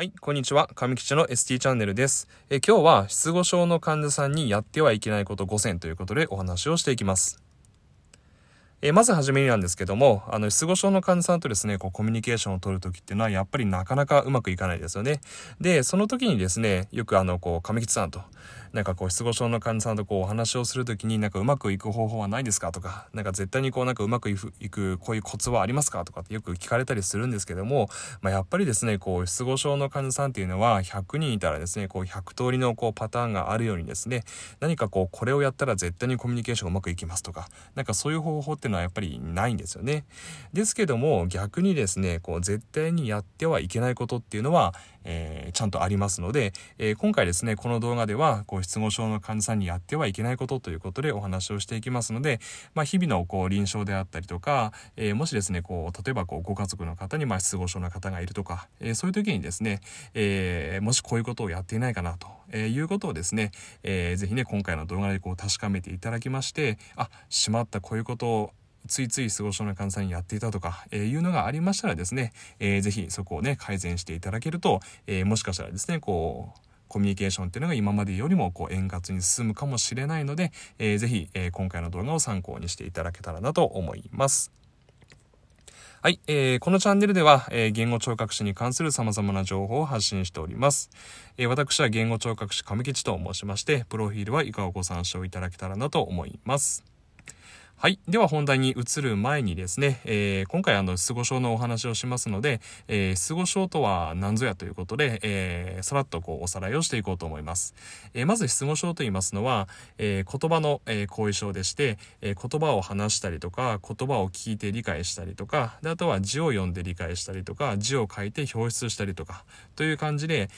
はい、こんにちは。上吉の ST チャンネルです。今日は失語症の患者さんにやってはいけないこと5選ということでお話をしていきます。まずはじめになんですけども、失語症の患者さんとですね、コミュニケーションを取るときっていうのはやっぱりなかなかうまくいかないですよね。で、その時にですね、よく上吉さんと、失語症の患者さんとお話をするときに、うまくいく方法はないですかとか、絶対にうまくいくこういうコツはありますかとかってよく聞かれたりするんですけども、やっぱりですね、失語症の患者さんっていうのは100人いたらですね、100通りのパターンがあるようにですね、何かこれをやったら絶対にコミュニケーションうまくいきますとか、そういう方法ってはやっぱりないんですよね。ですけども逆にですね絶対にやってはいけないことっていうのは、ちゃんとありますので、今回ですねこの動画では失語症の患者さんにやってはいけないことということでお話をしていきますので、日々の臨床であったりとか、もしですね例えばご家族の方に失語症の方がいるとか、そういう時にですね、もしこういうことをやっていないかなということをですね、ぜひね今回の動画で確かめていただきまして、あ、しまったこういうことをついつい失語症の患者さんにやっていたとか、いうのがありましたらですね、ぜひそこをね改善していただけると、もしかしたらですねコミュニケーションっていうのが今までよりも円滑に進むかもしれないので、ぜひ、今回の動画を参考にしていただけたらなと思います。はい、このチャンネルでは、言語聴覚士に関する様々な情報を発信しております。私は言語聴覚士上吉と申しまして、プロフィールは以下をご参照いただけたらなと思います。はい。では本題に移る前にですね、今回失語症のお話をしますので、失語症とは何ぞやということで、さらっとおさらいをしていこうと思います。まず失語症と言いますのは、言葉の後遺症でして、言葉を話したりとか、言葉を聞いて理解したりとか、であとは字を読んで理解したりとか、字を書いて表出したりとか、という感じで、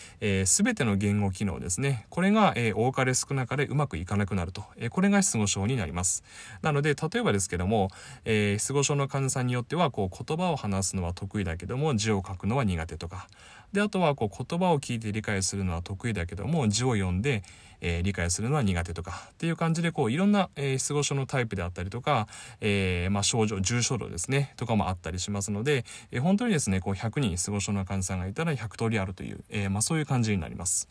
すべての言語機能ですね、これが多かれ少なかれうまくいかなくなると、これが失語症になります。なので、例えばですけども、失語症の患者さんによっては言葉を話すのは得意だけども字を書くのは苦手とかで、あとは言葉を聞いて理解するのは得意だけども字を読んで、理解するのは苦手とかっていう感じでいろんな、失語症のタイプであったりとか、症状重症度ですねとかもあったりしますので、本当にですね100人失語症の患者さんがいたら100通りあるという、そういう感じになります。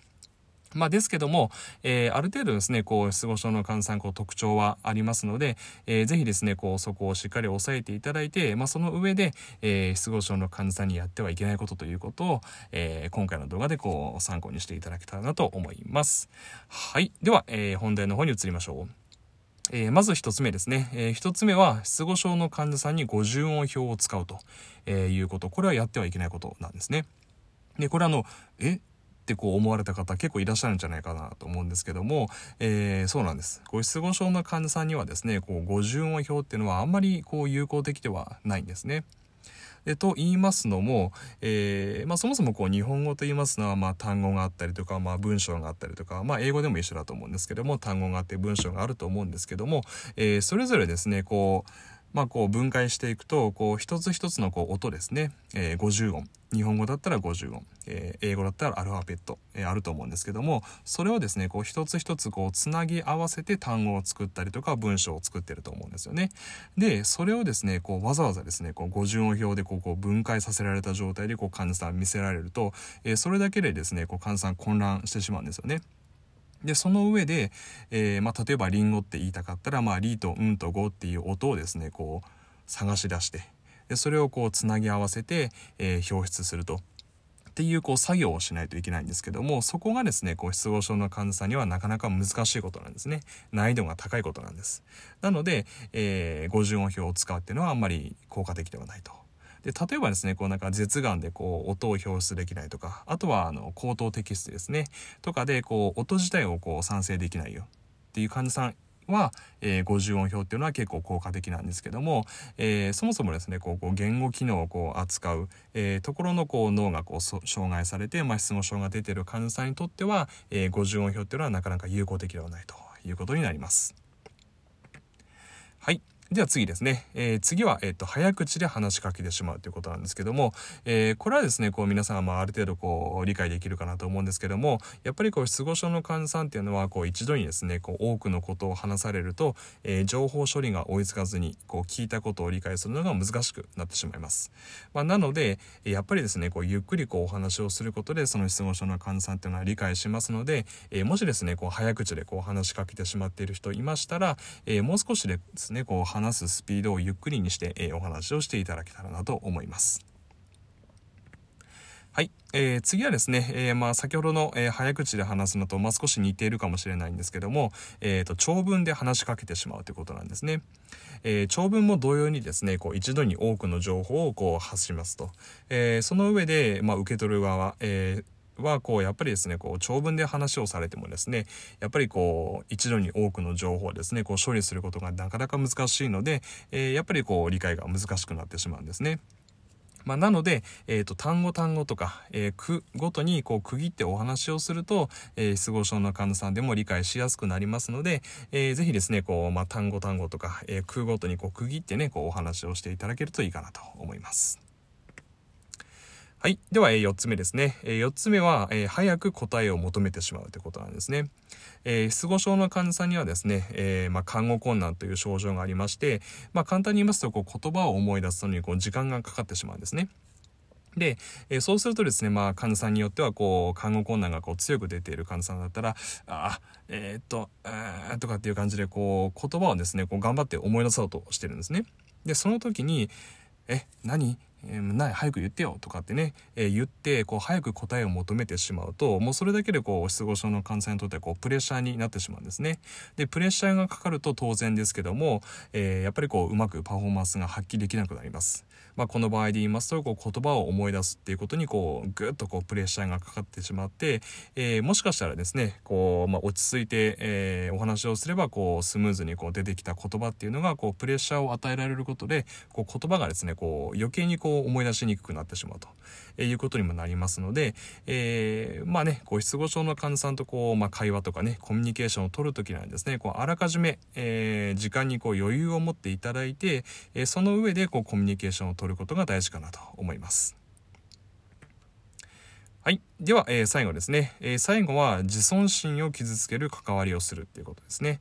ですけども、ある程度ですね、失語症の患者さん、特徴はありますので、ぜひですね、そこをしっかり抑えていただいて、その上で、失語症の患者さんにやってはいけないことということを、今回の動画で参考にしていただけたらなと思います。はい。では、本題の方に移りましょう。まず一つ目ですね。一つ目は、失語症の患者さんに50音表を使うということ。これはやってはいけないことなんですね。で、これって思われた方結構いらっしゃるんじゃないかなと思うんですけども、そうなんです。失語症の患者さんにはですね50音表っていうのはあんまり有効的ではないんですね。と言いますのも、そもそも日本語と言いますのは、単語があったりとか、文章があったりとか、英語でも一緒だと思うんですけども、単語があって文章があると思うんですけども、それぞれですね分解していくと一つ一つの音ですね、50音、日本語だったら50音、英語だったらアルファベット、あると思うんですけども、それをですね一つ一つつなぎ合わせて単語を作ったりとか文章を作ってると思うんですよね。でそれをですねわざわざですね50音表で分解させられた状態で患者さん見せられると、それだけでですね患者さん混乱してしまうんですよね。でその上で、例えばリンゴって言いたかったら、リとうんとごっていう音をですね探し出して、でそれをつなぎ合わせて、表出するとっていう作業をしないといけないんですけども、そこがですね失語症の患者さんにはなかなか難しいことなんですね。難易度が高いことなんです。なので、50音表を使うっていうのはあんまり効果的ではないと。で例えばですね舌眼で音を表出できないとか、あとは口頭テキストですねとかで音自体を賛成できないよっていう患者さんは、50音表っていうのは結構効果的なんですけども、そもそもですね言語機能を扱う、ところの脳が障害されて、失語症が出ている患者さんにとっては、50音表っていうのはなかなか有効的ではないということになります。はい。では次ですね、次は、早口で話しかけてしまうということなんですけども、これはですねこう皆さんがある程度こう理解できるかなと思うんですけども、やっぱりこう失語症の患者さんっていうのはこう一度にですねこう多くのことを話されると、情報処理が追いつかずにこう聞いたことを理解するのが難しくなってしまいます、なのでやっぱりですねこうゆっくりこうお話をすることでその失語症の患者さんっていうのは理解しますので、もしですねこう早口でこう話しかけてしまっている人いましたら、もう少しですねこう話すスピードをゆっくりにして、お話をしていただけたらなと思います。はい、次はですね、先ほどの、早口で話すのと、少し似ているかもしれないんですけども、長文で話しかけてしまうということなんですね。長文も同様にですねこう一度に多くの情報をこう発しますと、その上で、受け取る側は、こうやっぱりですねこう長文で話をされてもですねやっぱりこう一度に多くの情報をですねこう処理することがなかなか難しいので、やっぱりこう理解が難しくなってしまうんですね。なので、単語単語とか、句ごとにこう区切ってお話をすると、失語症の患者さんでも理解しやすくなりますので、ぜひですねこう、単語単語とか、句ごとにこう区切ってねこうお話をしていただけるといいかなと思います。はい、では4つ目ですね。4つ目は早く答えを求めてしまうということなんですね。失語症の患者さんにはですね、看護困難という症状がありまして、簡単に言いますとこう言葉を思い出すのにこう時間がかかってしまうんですね。で、そうするとですね、患者さんによってはこう看護困難がこう強く出ている患者さんだったらとかっていう感じでこう言葉をですねこう頑張って思い出そうとしてるんですね。でその時に早く言ってよとかってね、言ってこう早く答えを求めてしまうと、もうそれだけでこう失語症の患者にとってはこうプレッシャーになってしまうんですね。でプレッシャーがかかると当然ですけども、やっぱりこううまくパフォーマンスが発揮できなくなります。この場合で言いますとこう言葉を思い出すっていうことにこうぐっとこうプレッシャーがかかってしまって、もしかしたらですねこう、落ち着いて、お話をすればこうスムーズにこう出てきた言葉っていうのがこうプレッシャーを与えられることでこう言葉がですねこう余計にこう思い出しにくくなってしまうということにもなりますので、こう失語症の患者さんとこう、会話とかねコミュニケーションを取るときなんですねこうあらかじめ、時間にこう余裕を持っていただいて、その上でこうコミュニケーションを取ることが大事かなと思います。はい、では、最後ですね、最後は自尊心を傷つける関わりをするということですね。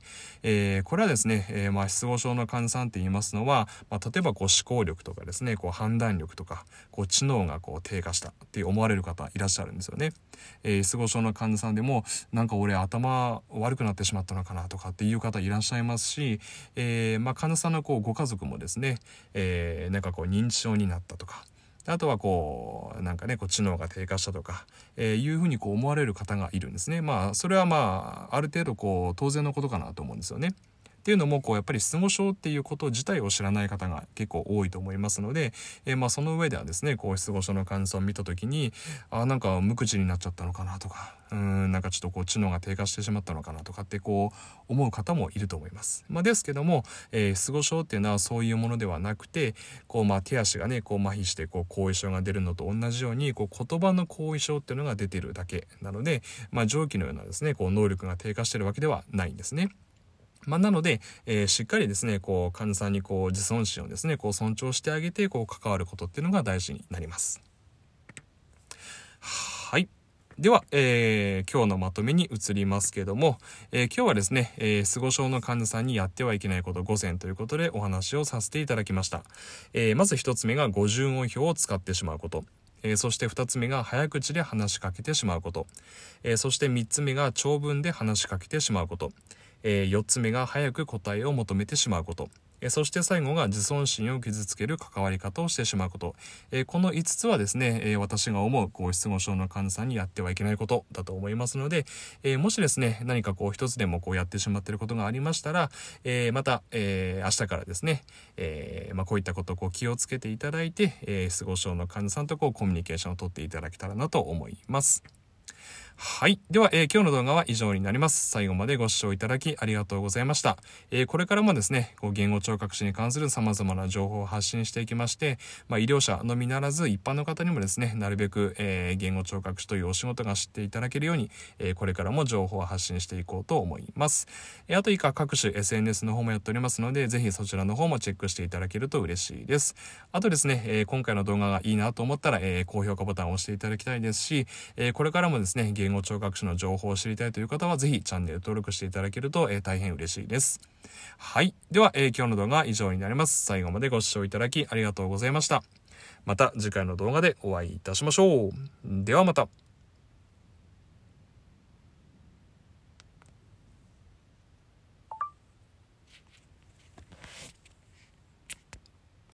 これはですね、失語症の患者さんって言いますのは、例えばこう思考力とかですねこう判断力とかこう知能がこう低下したって思われる方いらっしゃるんですよね。失語症の患者さんでもなんか俺頭悪くなってしまったのかなとかっていう方いらっしゃいますし、患者さんのこうご家族もですね、なんかこう認知症になったとか、あとはこうなんかねこう知能が低下したとか、いうふうにこう思われる方がいるんですね。それはある程度こう当然のことかなと思うんですよね。っていうのもこうやっぱり失語症っていうこと自体を知らない方が結構多いと思いますので、その上ではですねこう失語症の患者さんを見た時になんか無口になっちゃったのかなとか、なんかちょっとこう知能が低下してしまったのかなとかってこう思う方もいると思います。ですけども、失語症っていうのはそういうものではなくてこう手足がねこう麻痺してこう後遺症が出るのと同じようにこう言葉の後遺症っていうのが出てるだけなので、上記のようなですねこう能力が低下してるわけではないんですね。なので、しっかりですねこう患者さんにこう自尊心をですねこう尊重してあげてこう関わることっていうのが大事になります。はい、では、今日のまとめに移りますけども、今日はですね、失語症の患者さんにやってはいけないこと5選ということでお話をさせていただきました。まず1つ目が語順音表を使ってしまうこと、そして2つ目が早口で話しかけてしまうこと、そして3つ目が長文で話しかけてしまうこと、4つ目が早く答えを求めてしまうこと、そして最後が自尊心を傷つける関わり方をしてしまうこと、この5つはですね、私が思うこう失語症の患者さんにやってはいけないことだと思いますので、もしですね何かこう一つでもこうやってしまっていることがありましたら、また、明日からですね、こういったことをこう気をつけていただいて、失語症の患者さんとこうコミュニケーションを取っていただけたらなと思います。はい。では、今日の動画は以上になります。最後までご視聴いただきありがとうございました。これからもですね、言語聴覚士に関する様々な情報を発信していきまして、医療者のみならず一般の方にもですね、なるべく、言語聴覚士というお仕事が知っていただけるように、これからも情報を発信していこうと思います。あと以下各種 SNS の方もやっておりますので、ぜひそちらの方もチェックしていただけると嬉しいです。あとですね、今回の動画がいいなと思ったら、高評価ボタンを押していただきたいですし、これからもですね、言語聴覚士の情報を知りたいという方はぜひチャンネル登録していただけると、大変嬉しいです。はい。では、今日の動画は以上になります。最後までご視聴いただきありがとうございました。また次回の動画でお会いいたしましょう。ではまた。